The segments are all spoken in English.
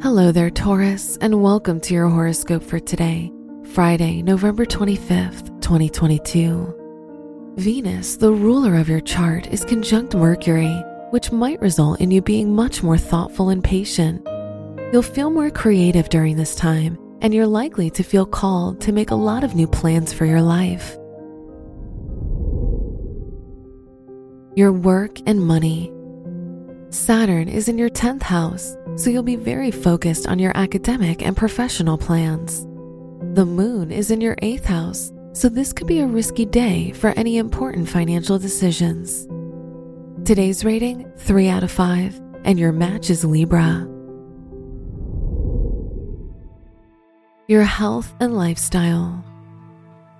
Hello there, Taurus, and welcome to your horoscope for today, Friday, November 25th, 2022. Venus, the ruler of your chart, is conjunct Mercury, which might result in you being much more thoughtful and patient. You'll feel more creative during this time, and you're likely to feel called to make a lot of new plans for your life. Your work and money. Saturn is in your 10th house, so you'll be very focused on your academic and professional plans. The moon is in your 8th house, so this could be a risky day for any important financial decisions. Today's rating, 3 out of 5, and your match is Libra. Your health and lifestyle.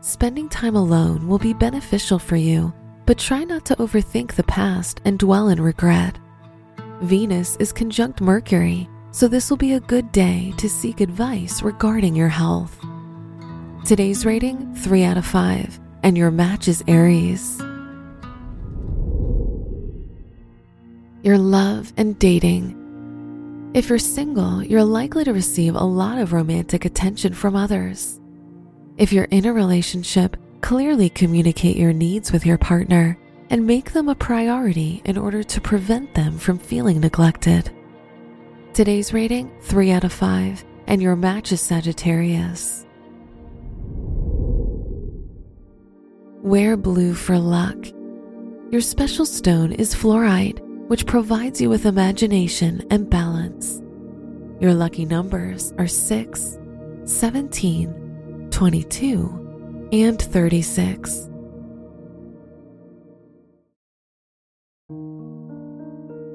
Spending time alone will be beneficial for you, but try not to overthink the past and dwell in regret. Venus is conjunct Mercury, so this will be a good day to seek advice regarding your health. Today's rating, 3 out of 5, and your match is Aries. Your love and dating. If you're single, you're likely to receive a lot of romantic attention from others. If you're in a relationship, clearly communicate your needs with your partner and make them a priority in order to prevent them from feeling neglected. Today's rating, 3 out of 5, and your match is Sagittarius. Wear blue for luck. Your special stone is fluorite, which provides you with imagination and balance. Your lucky numbers are 6, 17, 22, and 36.